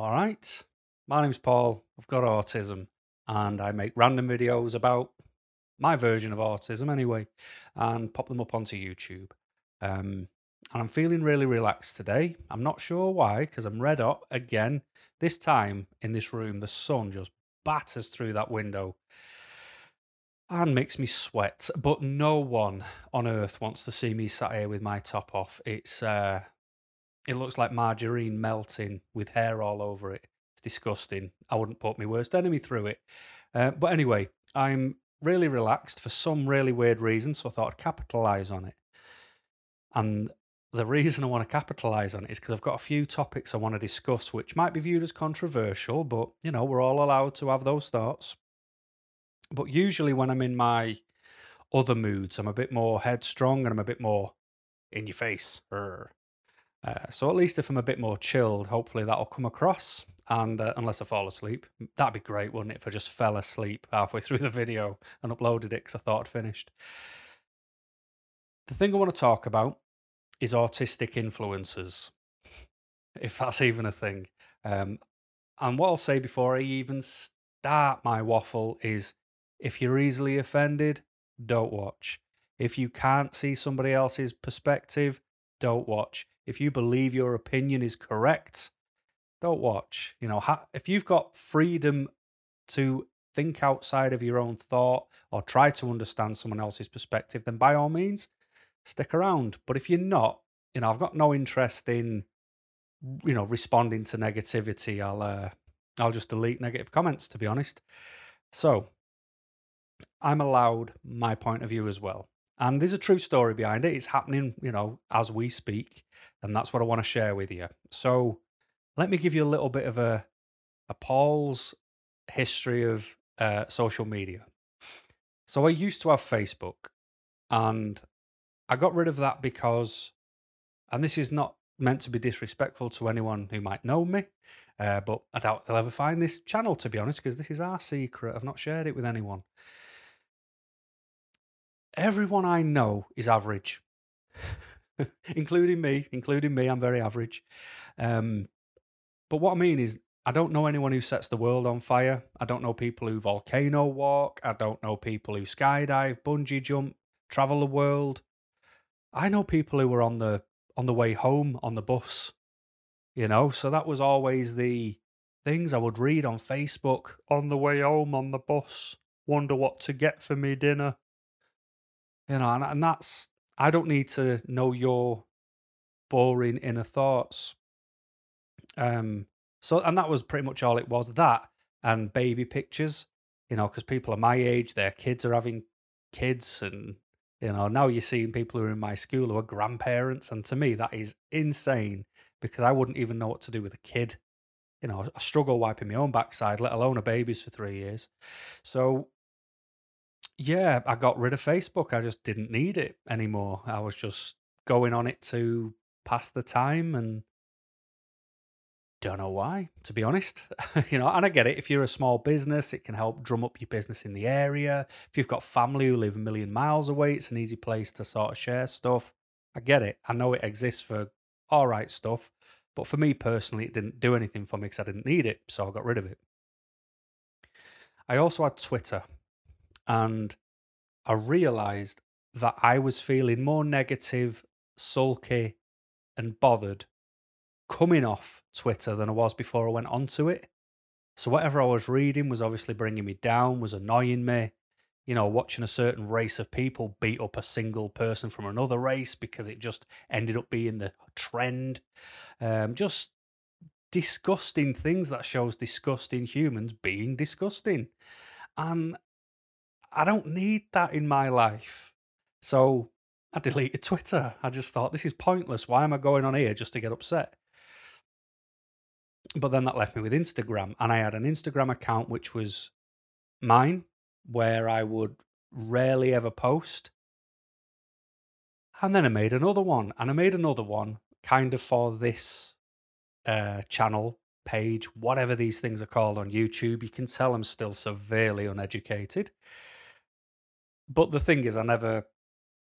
All right, my name's Paul, I've got autism, and I make random videos about my version of autism anyway, and pop them up onto YouTube. And I'm feeling really relaxed today. I'm not sure why, because I'm red hot again. This time in this room, the sun just batters through that window and makes me sweat. But no one on earth wants to see me sat here with my top off. It looks like margarine melting with hair all over it. It's disgusting. I wouldn't put my worst enemy through it. But anyway, I'm really relaxed for some really weird reason, so I thought I'd capitalize on it. And the reason I want to capitalize on it is because I've got a few topics I want to discuss, which might be viewed as controversial, but, you know, we're all allowed to have those thoughts. But usually when I'm in my other moods, I'm a bit more headstrong and I'm a bit more in your face. So at least if I'm a bit more chilled, hopefully that'll come across. And unless I fall asleep, that'd be great, wouldn't it, if I just fell asleep halfway through the video and uploaded it because I thought I'd finished. The thing I want to talk about is autistic influencers, if that's even a thing. And what I'll say before I even start my waffle is, if you're easily offended, don't watch. If you can't see somebody else's perspective, don't watch. If you believe your opinion is correct, don't watch. You know, if you've got freedom to think outside of your own thought or try to understand someone else's perspective, then by all means, stick around. But if you're not, you know, I've got no interest in, you know, responding to negativity. I'll just delete negative comments, to be honest. So I'm allowed my point of view as well. And there's a true story behind it. It's happening, you know, as we speak. And that's what I want to share with you. So let me give you a little bit of a Paul's history of social media. So I used to have Facebook, and I got rid of that because, and this is not meant to be disrespectful to anyone who might know me, but I doubt they'll ever find this channel, to be honest, because this is our secret. I've not shared it with anyone. Everyone I know is average, including me. I'm very average. But what I mean is, I don't know anyone who sets the world on fire. I don't know people who volcano walk. I don't know people who skydive, bungee jump, travel the world. I know people who were on the way home on the bus, you know, so that was always the things I would read on Facebook. On the way home on the bus, wonder what to get for me dinner. You know, and that's, I don't need to know your boring inner thoughts. So, and that was pretty much all it was, that and baby pictures, you know, because people are my age, their kids are having kids, and you know, now you're seeing people who are in my school who are grandparents. And to me, that is insane, because I wouldn't even know what to do with a kid. You know, I struggle wiping my own backside, let alone a baby's for 3 years. So, yeah, I got rid of Facebook. I just didn't need it anymore. I was just going on it to pass the time, and don't know why, to be honest. You know, and I get it. If you're a small business, it can help drum up your business in the area. If you've got family who live a million miles away, it's an easy place to sort of share stuff. I get it. I know it exists for all right stuff. But for me personally, it didn't do anything for me because I didn't need it. So I got rid of it. I also had Twitter. And I realized that I was feeling more negative, sulky, and bothered coming off Twitter than I was before I went onto it. So whatever I was reading was obviously bringing me down, was annoying me. You know, watching a certain race of people beat up a single person from another race because it just ended up being the trend. Just disgusting things that shows disgusting humans being disgusting. And I don't need that in my life. So I deleted Twitter. I just thought, this is pointless. Why am I going on here just to get upset? But then that left me with Instagram, and I had an Instagram account, which was mine, where I would rarely ever post. And then I made another one, and I made another one kind of for this channel, page, whatever these things are called on YouTube. You can tell I'm still severely uneducated. But the thing is, I never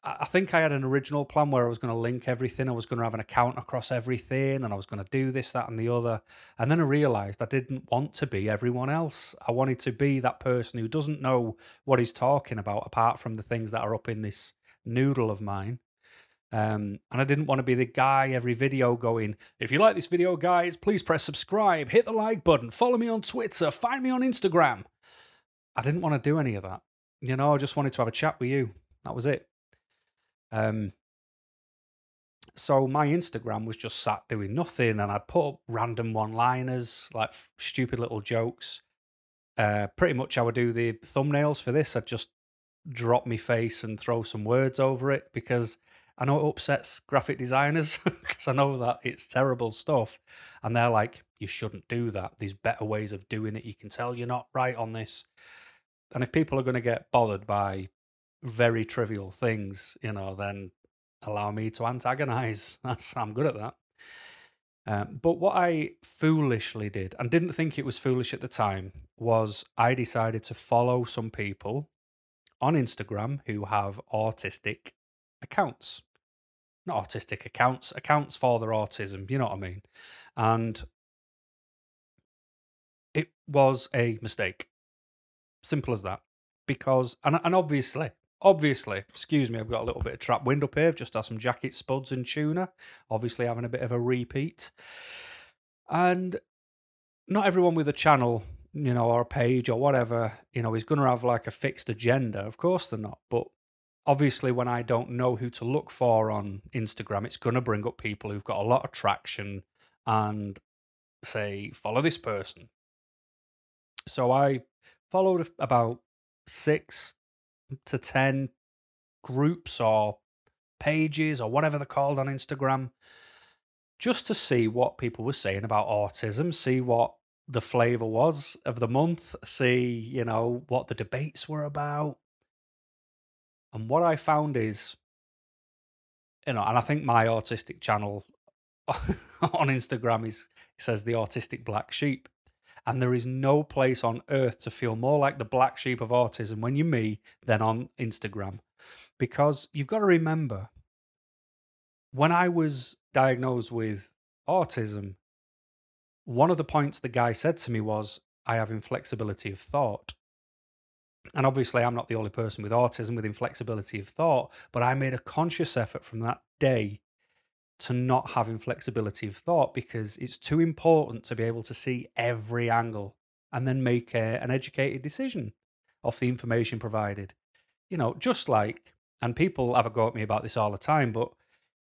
I think I had an original plan where I was going to link everything. I was going to have an account across everything, and I was going to do this, that, and the other. And then I realized I didn't want to be everyone else. I wanted to be that person who doesn't know what he's talking about, apart from the things that are up in this noodle of mine. And I didn't want to be the guy every video going, if you like this video, guys, please press subscribe, hit the like button, follow me on Twitter, find me on Instagram. I didn't want to do any of that. You know, I just wanted to have a chat with you. That was it. So my Instagram was just sat doing nothing, and I'd put up random one-liners, like stupid little jokes. Pretty much I would do the thumbnails for this. I'd just drop my face and throw some words over it, because I know it upsets graphic designers because I know that it's terrible stuff. And they're like, you shouldn't do that. There's better ways of doing it. You can tell you're not right on this. And if people are going to get bothered by very trivial things, you know, then allow me to antagonize. I'm good at that. But what I foolishly did, and didn't think it was foolish at the time, was I decided to follow some people on Instagram who have autistic accounts. Not autistic accounts, accounts for their autism, you know what I mean? And it was a mistake. Simple as that. Because, and obviously, excuse me, I've got a little bit of trap wind up here. I've just had some jacket spuds and tuna, obviously having a bit of a repeat. And not everyone with a channel, you know, or a page or whatever, you know, is going to have like a fixed agenda. Of course they're not. But obviously when I don't know who to look for on Instagram, it's going to bring up people who've got a lot of traction and say, follow this person. So I followed about 6 to 10 groups or pages or whatever they're called on Instagram, just to see what people were saying about autism, see what the flavor was of the month, see, you know, what the debates were about. And what I found is, you know, and I think my autistic channel on Instagram is, it says the autistic black sheep. And there is no place on earth to feel more like the black sheep of autism when you're me than on Instagram. Because you've got to remember, when I was diagnosed with autism, one of the points the guy said to me was, I have inflexibility of thought. And obviously I'm not the only person with autism with inflexibility of thought, but I made a conscious effort from that day to not have inflexibility of thought, because it's too important to be able to see every angle and then make an educated decision off the information provided. You know, just like, and people have a go at me about this all the time, but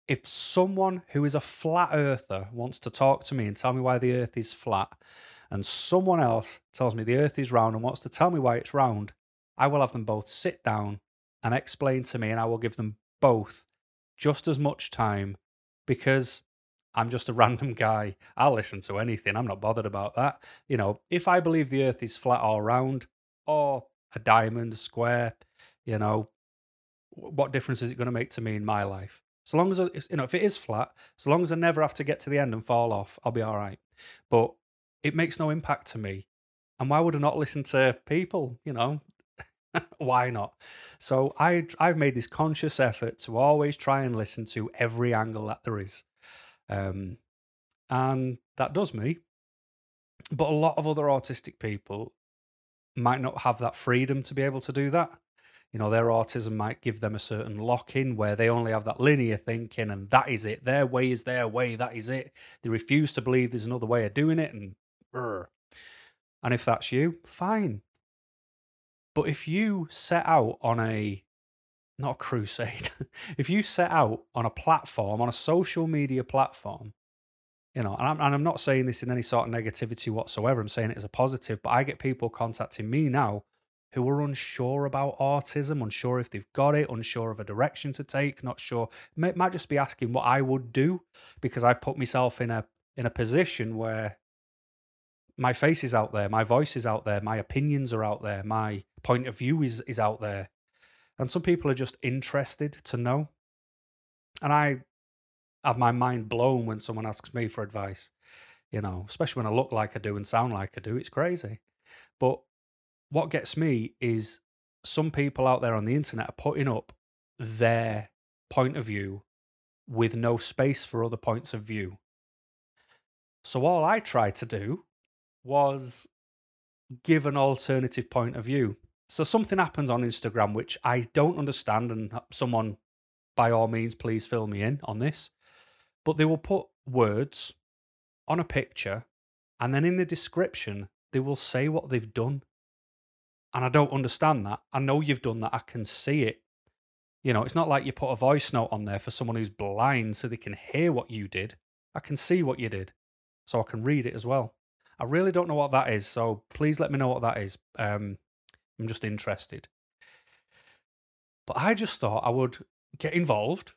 if someone who is a flat earther wants to talk to me and tell me why the earth is flat, and someone else tells me the earth is round and wants to tell me why it's round, I will have them both sit down and explain to me, and I will give them both just as much time, because I'm just a random guy. I'll listen to anything. I'm not bothered about that. You know, if I believe the earth is flat or round or a diamond, a square, you know, what difference is it going to make to me in my life? So long as, you know, if it is flat, so long as I never have to get to the end and fall off, I'll be all right. But it makes no impact to me. And why would I not listen to people, you know? Why not? So I've made this conscious effort to always try and listen to every angle that there is. And that does me. But a lot of other autistic people might not have that freedom to be able to do that. You know, their autism might give them a certain lock-in where they only have that linear thinking and that is it. Their way is their way. That is it. They refuse to believe there's another way of doing it. And if that's you, fine. But if you set out on a, not a crusade, if you set out on a platform, on a social media platform, you know, and I'm not saying this in any sort of negativity whatsoever, I'm saying it as a positive, but I get people contacting me now who are unsure about autism, unsure if they've got it, unsure of a direction to take, not sure, might just be asking what I would do, because I've put myself in a position where my face is out there, my voice is out there, my opinions are out there, my point of view is out there. And some people are just interested to know. And I have my mind blown when someone asks me for advice, you know, especially when I look like I do and sound like I do. It's crazy. But what gets me is some people out there on the internet are putting up their point of view with no space for other points of view. So all I tried to do was give an alternative point of view. So something happens on Instagram which I don't understand, and someone, by all means, please fill me in on this, but they will put words on a picture and then in the description they will say what they've done. And I don't understand that. I know you've done that. I can see it. You know, it's not like you put a voice note on there for someone who's blind so they can hear what you did. I can see what you did, so I can read it as well. I really don't know what that is, so please let me know what that is. I'm just interested. But I just thought I would get involved,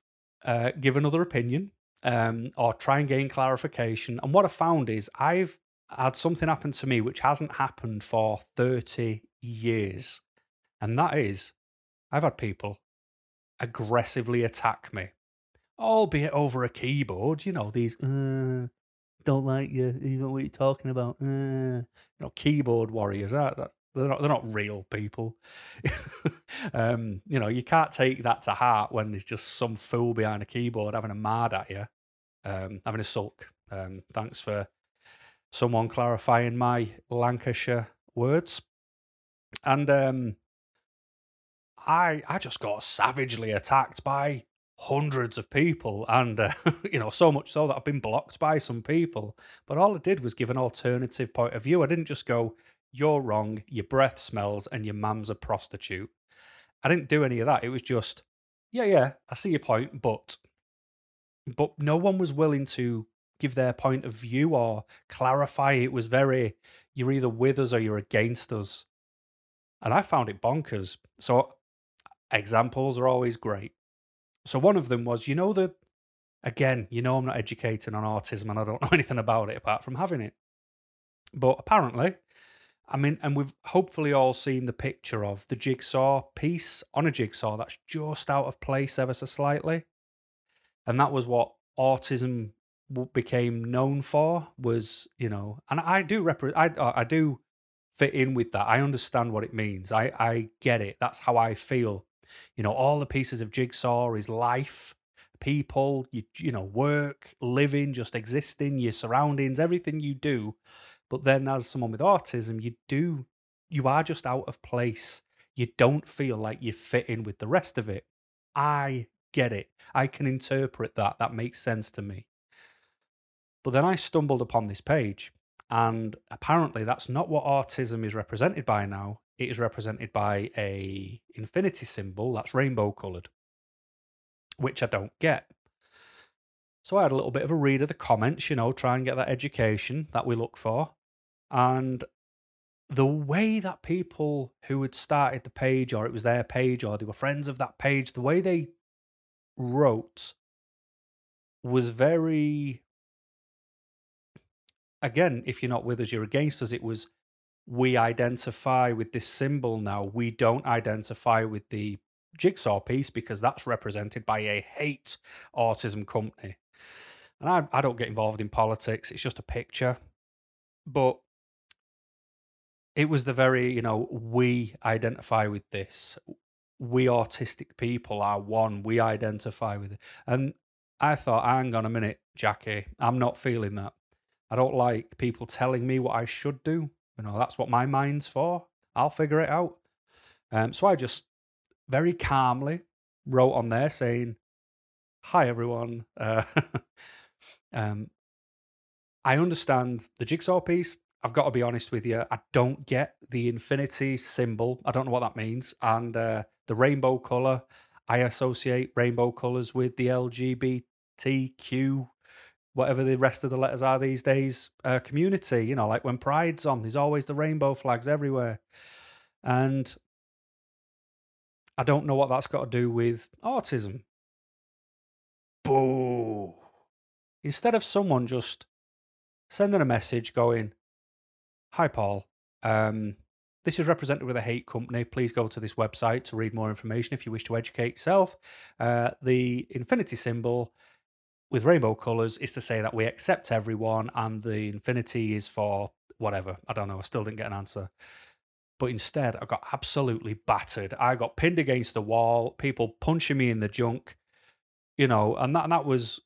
give another opinion, or try and gain clarification. And what I found is I've had something happen to me which hasn't happened for 30 years. And that is, I've had people aggressively attack me, albeit over a keyboard, you know, these, don't like you, you don't know what you're talking about, you know, keyboard warriors, they're not real people. You know, you can't take that to heart when there's just some fool behind a keyboard having a mad at you, having a sulk. Thanks for someone clarifying my Lancashire words. And I just got savagely attacked by hundreds of people, and you know, so much so that I've been blocked by some people. But all I did was give an alternative point of view. I didn't just go, you're wrong, your breath smells, and your mum's a prostitute. I didn't do any of that. It was just, yeah, I see your point, but no one was willing to give their point of view or clarify. It was very, you're either with us or you're against us. And I found it bonkers. So examples are always great. So one of them was, you know, again, you know, I'm not educated on autism and I don't know anything about it apart from having it. But apparently, I mean, and we've hopefully all seen the picture of the jigsaw piece on a jigsaw that's just out of place ever so slightly. And that was what autism became known for, was, you know, and I do fit in with that. I understand what it means. I get it. That's how I feel. You know, all the pieces of jigsaw is life, people, you know, work, living, just existing, your surroundings, everything you do. But then as someone with autism, you are just out of place. You don't feel like you fit in with the rest of it. I get it. I can interpret that. That makes sense to me. But then I stumbled upon this page, and apparently that's not what autism is represented by now. It is represented by an infinity symbol that's rainbow coloured, which I don't get. So I had a little bit of a read of the comments, you know, try and get that education that we look for. And the way that people who had started the page, or it was their page, or they were friends of that page, the way they wrote was very, again, if you're not with us, you're against us. It was, we identify with this symbol now. We don't identify with the jigsaw piece because that's represented by a hate autism company. And I don't get involved in politics. It's just a picture. But it was the very, you know, we identify with this. We autistic people are one. We identify with it. And I thought, hang on a minute, Jackie. I'm not feeling that. I don't like people telling me what I should do. You know, that's what my mind's for. I'll figure it out. So I just very calmly wrote on there saying, hi, everyone. I understand the jigsaw piece. I've got to be honest with you. I don't get the infinity symbol. I don't know what that means. And the rainbow colour, I associate rainbow colours with the LGBTQ, whatever the rest of the letters are these days, community, you know, like when Pride's on, there's always the rainbow flags everywhere. And I don't know what that's got to do with autism. Boo! Instead of someone just sending a message going, hi, Paul, this is represented with a hate company. Please go to this website to read more information if you wish to educate yourself. The infinity symbol with rainbow colours is to say that we accept everyone, and the infinity is for whatever. I don't know. I still didn't get an answer. But instead, I got absolutely battered. I got pinned against the wall, people punching me in the junk, you know, and it was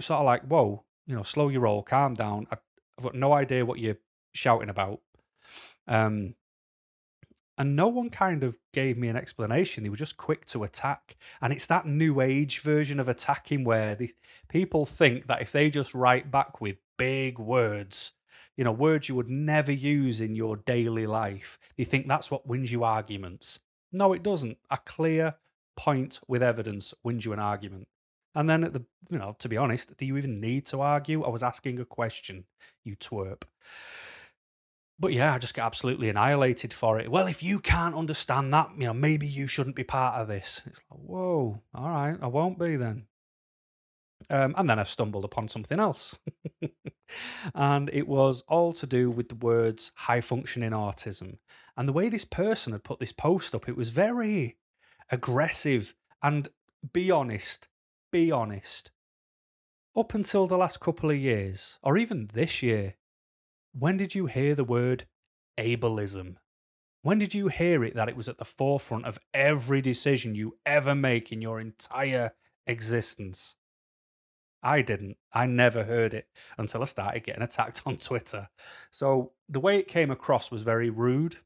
sort of like, whoa, you know, slow your roll, calm down. I've got no idea what you're shouting about. And no one kind of gave me an explanation. They were just quick to attack. And it's that new age version of attacking where people think that if they just write back with big words, you know, words you would never use in your daily life, they think that's what wins you arguments. No, it doesn't. A clear point with evidence wins you an argument. And then, you know, to be honest, do you even need to argue? I was asking a question, you twerp. But yeah, I just got absolutely annihilated for it. Well, if you can't understand that, you know, maybe you shouldn't be part of this. It's like, whoa, all right, I won't be then. And then I stumbled upon something else. And it was all to do with the words high-functioning autism. And the way this person had put this post up, it was very aggressive. And be honest, up until the last couple of years, or even this year, when did you hear the word ableism? When did you hear it that it was at the forefront of every decision you ever make in your entire existence? I didn't. I never heard it until I started getting attacked on Twitter. So the way it came across was very rude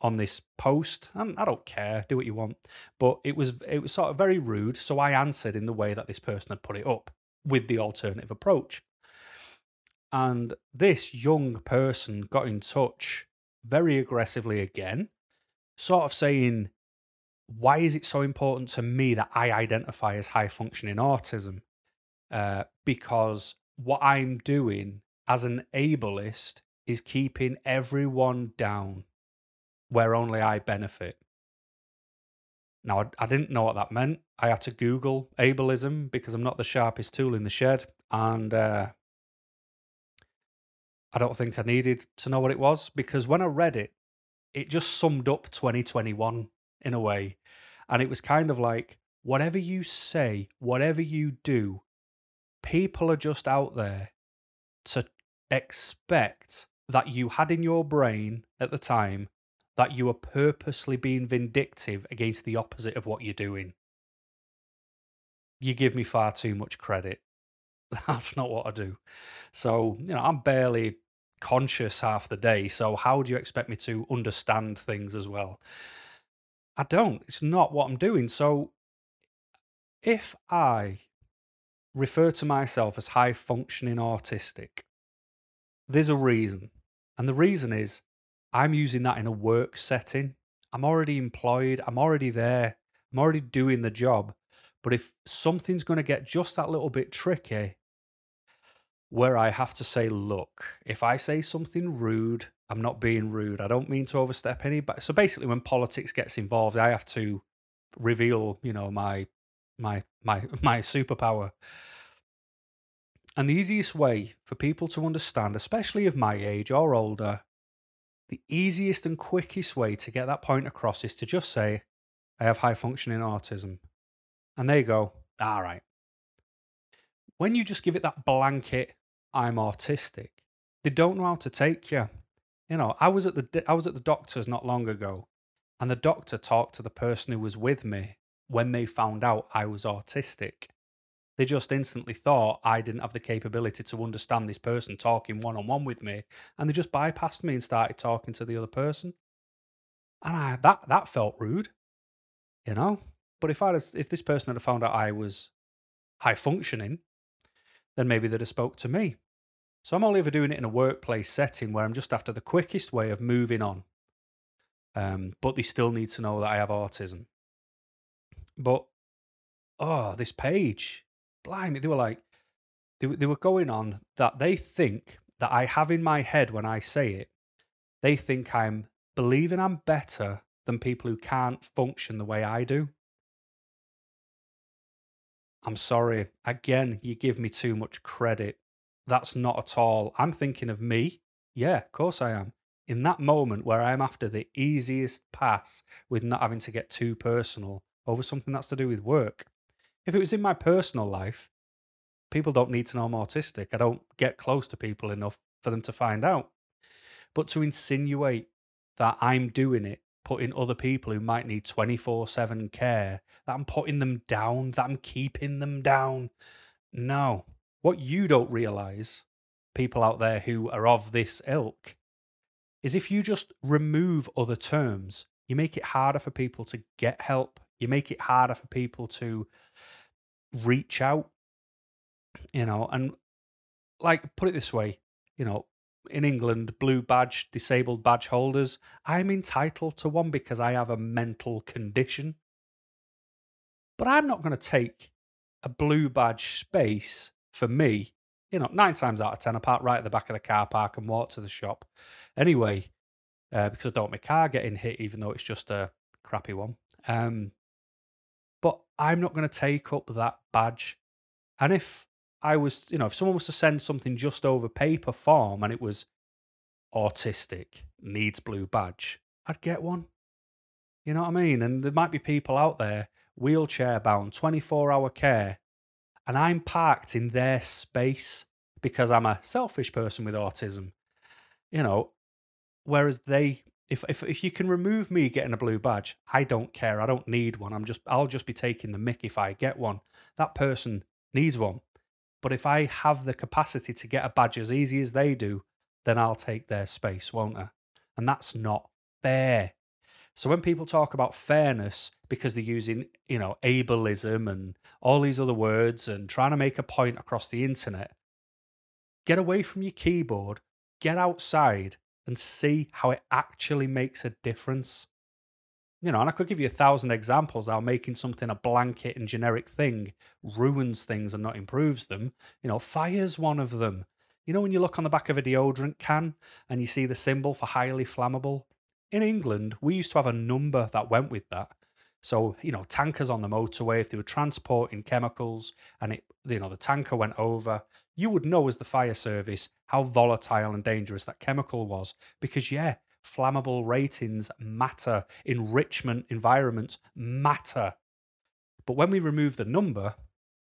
on this post. And I don't care. Do what you want. But it was sort of very rude. So I answered in the way that this person had put it up with the alternative approach. And this young person got in touch very aggressively again, sort of saying, why is it so important to me that I identify as high-functioning autism? Because what I'm doing as an ableist is keeping everyone down where only I benefit. Now, I didn't know what that meant. I had to Google ableism because I'm not the sharpest tool in the shed. And I don't think I needed to know what it was, because when I read it, it just summed up 2021 in a way. And it was kind of like, whatever you say, whatever you do, people are just out there to expect that you had in your brain at the time that you were purposely being vindictive against the opposite of what you're doing. You give me far too much credit. That's not what I do. So, you know, I'm barely conscious half the day, so how do you expect me to understand things as well? I don't. It's not what I'm doing. So if I refer to myself as high-functioning autistic, there's a reason. And the reason is I'm using that in a work setting. I'm already employed. I'm already there. I'm already doing the job. But if something's going to get just that little bit tricky, where I have to say, look, if I say something rude, I'm not being rude. I don't mean to overstep any. So basically when politics gets involved, I have to reveal, you know, my superpower. And the easiest way for people to understand, especially of my age or older, the easiest and quickest way to get that point across is to just say, I have high functioning autism. And they go, all right. When you just give it that blanket, I'm autistic, they don't know how to take you. You know, I was at the doctor's not long ago, and the doctor talked to the person who was with me. When they found out I was autistic, they just instantly thought I didn't have the capability to understand this person talking one-on-one with me, and they just bypassed me and started talking to the other person. And that felt rude, you know. But if this person had found out I was high-functioning, then maybe they'd have spoke to me. So I'm only ever doing it in a workplace setting where I'm just after the quickest way of moving on. But they still need to know that I have autism. But, oh, this page, blimey, they were like, they were going on that they think that I have in my head when I say it, they think I'm believing I'm better than people who can't function the way I do. I'm sorry, again, you give me too much credit. That's not at all. I'm thinking of me. Yeah, of course I am. In that moment where I'm after the easiest pass with not having to get too personal over something that's to do with work. If it was in my personal life, people don't need to know I'm autistic. I don't get close to people enough for them to find out. But to insinuate that I'm doing it, putting other people who might need 24/7 care, that I'm putting them down, that I'm keeping them down. No. What you don't realise, people out there who are of this ilk, is if you just remove other terms, you make it harder for people to get help. You make it harder for people to reach out, you know, and like, put it this way, you know, in England, blue badge, disabled badge holders, I'm entitled to one because I have a mental condition. But I'm not going to take a blue badge space for me. You know, 9 times out of 10, I park right at the back of the car park and walk to the shop. Anyway, because I don't want my car getting hit, even though it's just a crappy one. But I'm not going to take up that badge. And if I was, you know, if someone was to send something just over paper form and it was autistic, needs blue badge, I'd get one. You know what I mean? And there might be people out there, wheelchair bound, 24-hour care, and I'm parked in their space because I'm a selfish person with autism. You know, whereas they... If you can remove me getting a blue badge, I don't care. I don't need one. I'll just be taking the mick if I get one. That person needs one. But if I have the capacity to get a badge as easy as they do, then I'll take their space, won't I? And that's not fair. So when people talk about fairness because they're using, you know, ableism and all these other words and trying to make a point across the internet, get away from your keyboard, get outside, and see how it actually makes a difference. You know, and I could give you 1,000 examples how making something a blanket and generic thing ruins things and not improves them. You know, fire's one of them. You know, when you look on the back of a deodorant can and you see the symbol for highly flammable? In England, we used to have a number that went with that. So, you know, tankers on the motorway, if they were transporting chemicals and it, you know, the tanker went over, you would know as the fire service how volatile and dangerous that chemical was. Because, yeah, flammable ratings matter. Enrichment environments matter. But when we remove the number,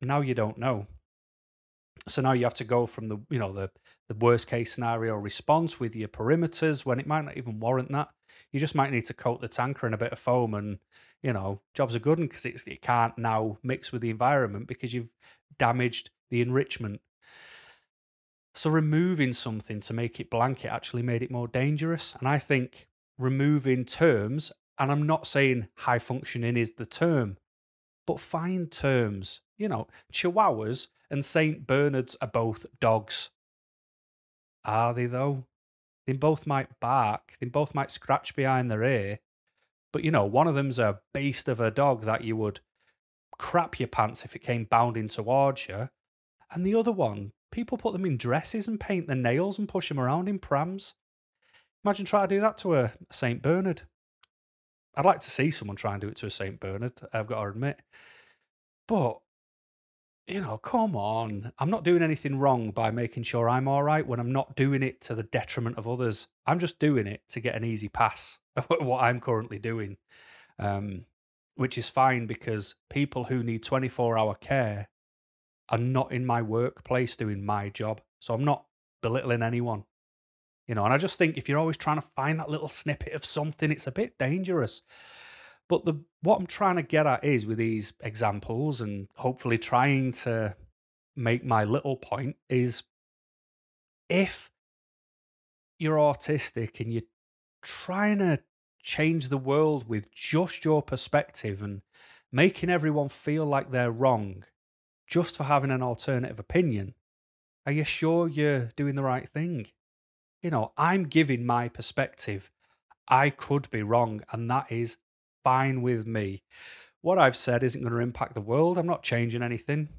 now you don't know. So now you have to go from the, you know, the worst case scenario response with your perimeters when it might not even warrant that. You just might need to coat the tanker in a bit of foam and, you know, jobs are good because it can't now mix with the environment because you've damaged the enrichment. So removing something to make it blanket actually made it more dangerous. And I think removing terms, and I'm not saying high functioning is the term, but find terms. You know, Chihuahuas and St. Bernards are both dogs. Are they though? They both might bark. They both might scratch behind their ear. But, you know, one of them's a beast of a dog that you would crap your pants if it came bounding towards you. And the other one, people put them in dresses and paint their nails and push them around in prams. Imagine trying to do that to a St. Bernard. I'd like to see someone try and do it to a St. Bernard, I've got to admit. But, you know, come on. I'm not doing anything wrong by making sure I'm all right when I'm not doing it to the detriment of others. I'm just doing it to get an easy pass of what I'm currently doing, which is fine because people who need 24-hour care are not in my workplace doing my job. So I'm not belittling anyone. You know, and I just think if you're always trying to find that little snippet of something, it's a bit dangerous. But what I'm trying to get at is with these examples and hopefully trying to make my little point is if you're autistic and you're trying to change the world with just your perspective and making everyone feel like they're wrong just for having an alternative opinion, are you sure you're doing the right thing? You know, I'm giving my perspective. I could be wrong, and that is fine with me. What I've said isn't going to impact the world. I'm not changing anything.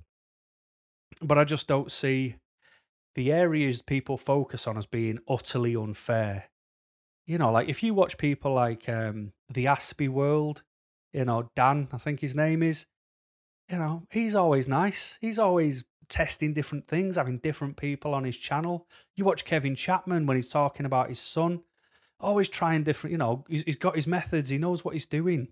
But I just don't see the areas people focus on as being utterly unfair. You know, like if you watch people like The Aspie World, you know, Dan, I think his name is, you know, he's always nice. He's always testing different things, having different people on his channel. You watch Kevin Chapman when he's talking about his son. Always trying different, you know, he's got his methods, he knows what he's doing.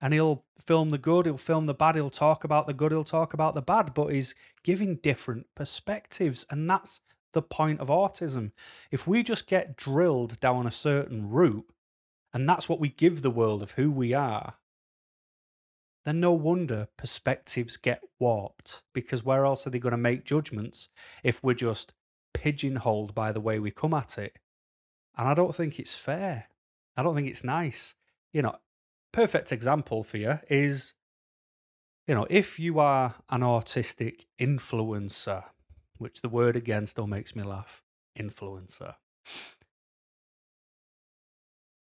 And he'll film the good, he'll film the bad, he'll talk about the good, he'll talk about the bad, but he's giving different perspectives. And that's the point of autism. If we just get drilled down a certain route, and that's what we give the world of who we are, then no wonder perspectives get warped, because where else are they going to make judgments if we're just pigeonholed by the way we come at it? And I don't think it's fair. I don't think it's nice. You know, perfect example for you is, you know, if you are an autistic influencer, which the word again still makes me laugh, influencer,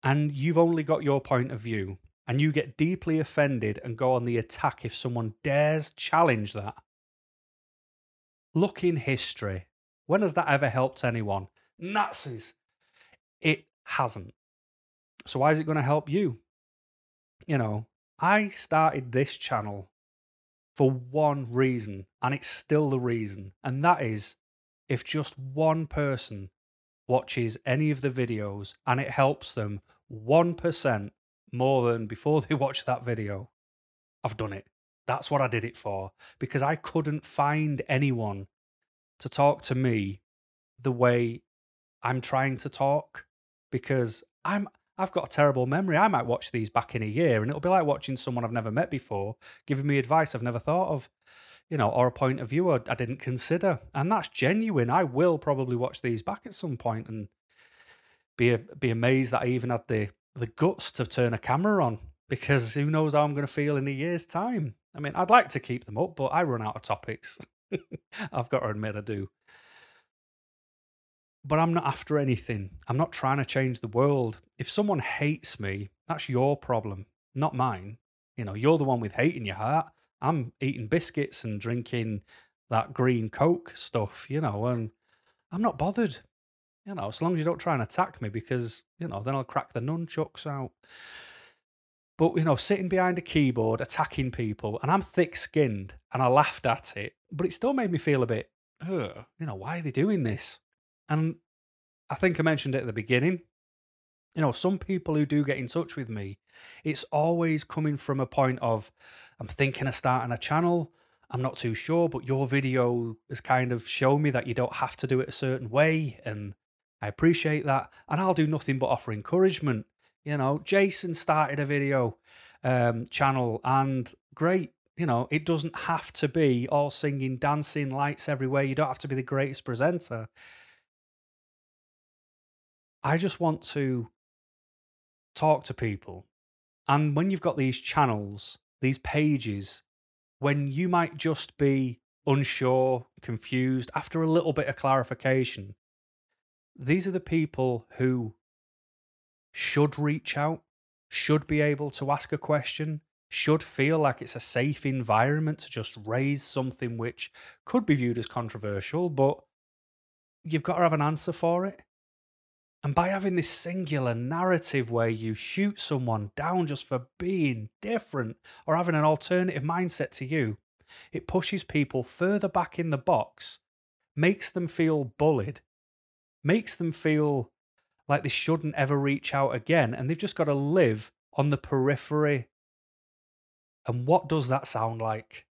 and you've only got your point of view, and you get deeply offended and go on the attack if someone dares challenge that. Look in history. When has that ever helped anyone? Nazis. It hasn't. So why is it going to help you? You know, I started this channel for one reason, and it's still the reason. And that is, if just one person watches any of the videos and it helps them 1% more than before they watch that video, I've done it. That's what I did it for, because I couldn't find anyone to talk to me the way I'm trying to talk, because I've got a terrible memory. I might watch these back in a year and it'll be like watching someone I've never met before giving me advice I've never thought of, you know, or a point of view I didn't consider. And that's genuine. I will probably watch these back at some point and be amazed that I even had the guts to turn a camera on, because who knows how I'm going to feel in a year's time. I mean, I'd like to keep them up, but I run out of topics. I've got to admit I do. But I'm not after anything. I'm not trying to change the world. If someone hates me, that's your problem, not mine. You know, you're the one with hate in your heart. I'm eating biscuits and drinking that green Coke stuff, you know, and I'm not bothered. You know, as long as you don't try and attack me, because, you know, then I'll crack the nunchucks out. But, you know, sitting behind a keyboard, attacking people, and I'm thick-skinned and I laughed at it, but it still made me feel a bit, ugh, you know, why are they doing this? And I think I mentioned it at the beginning, you know, some people who do get in touch with me, it's always coming from a point of, I'm thinking of starting a channel, I'm not too sure, but your video has kind of shown me that you don't have to do it a certain way, and I appreciate that, and I'll do nothing but offer encouragement. You know, Jason started a video channel, and great. You know, it doesn't have to be all singing, dancing, lights everywhere. You don't have to be the greatest presenter. I just want to talk to people. And when you've got these channels, these pages, when you might just be unsure, confused, after a little bit of clarification, these are the people who should reach out, should be able to ask a question, should feel like it's a safe environment to just raise something which could be viewed as controversial, but you've got to have an answer for it. And by having this singular narrative where you shoot someone down just for being different or having an alternative mindset to you, it pushes people further back in the box, makes them feel bullied, makes them feel like they shouldn't ever reach out again, and they've just got to live on the periphery. And what does that sound like?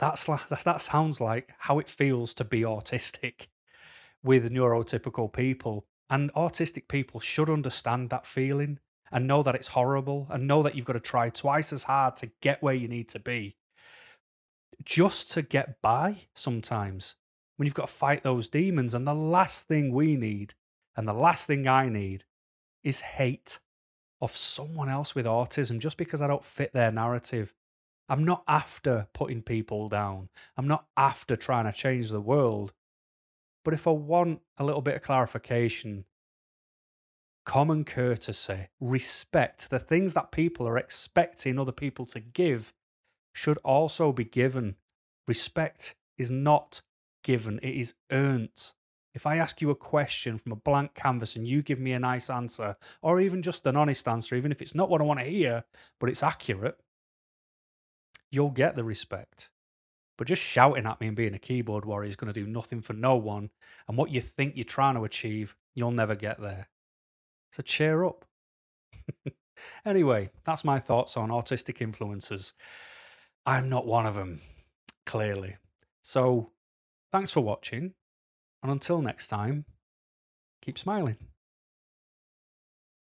That sounds like how it feels to be autistic with neurotypical people. And autistic people should understand that feeling and know that it's horrible and know that you've got to try twice as hard to get where you need to be just to get by sometimes, when you've got to fight those demons. And the last thing we need, and the last thing I need, is hate of someone else with autism just because I don't fit their narrative. I'm not after putting people down. I'm not after trying to change the world. But if I want a little bit of clarification, common courtesy, respect, the things that people are expecting other people to give should also be given. Respect is not given, it is earned. If I ask you a question from a blank canvas and you give me a nice answer, or even just an honest answer, even if it's not what I want to hear, but it's accurate, you'll get the respect. But just shouting at me and being a keyboard warrior is going to do nothing for no one. And what you think you're trying to achieve, you'll never get there. So cheer up. Anyway, that's my thoughts on autistic influencers. I'm not one of them, clearly. So thanks for watching. And until next time, keep smiling.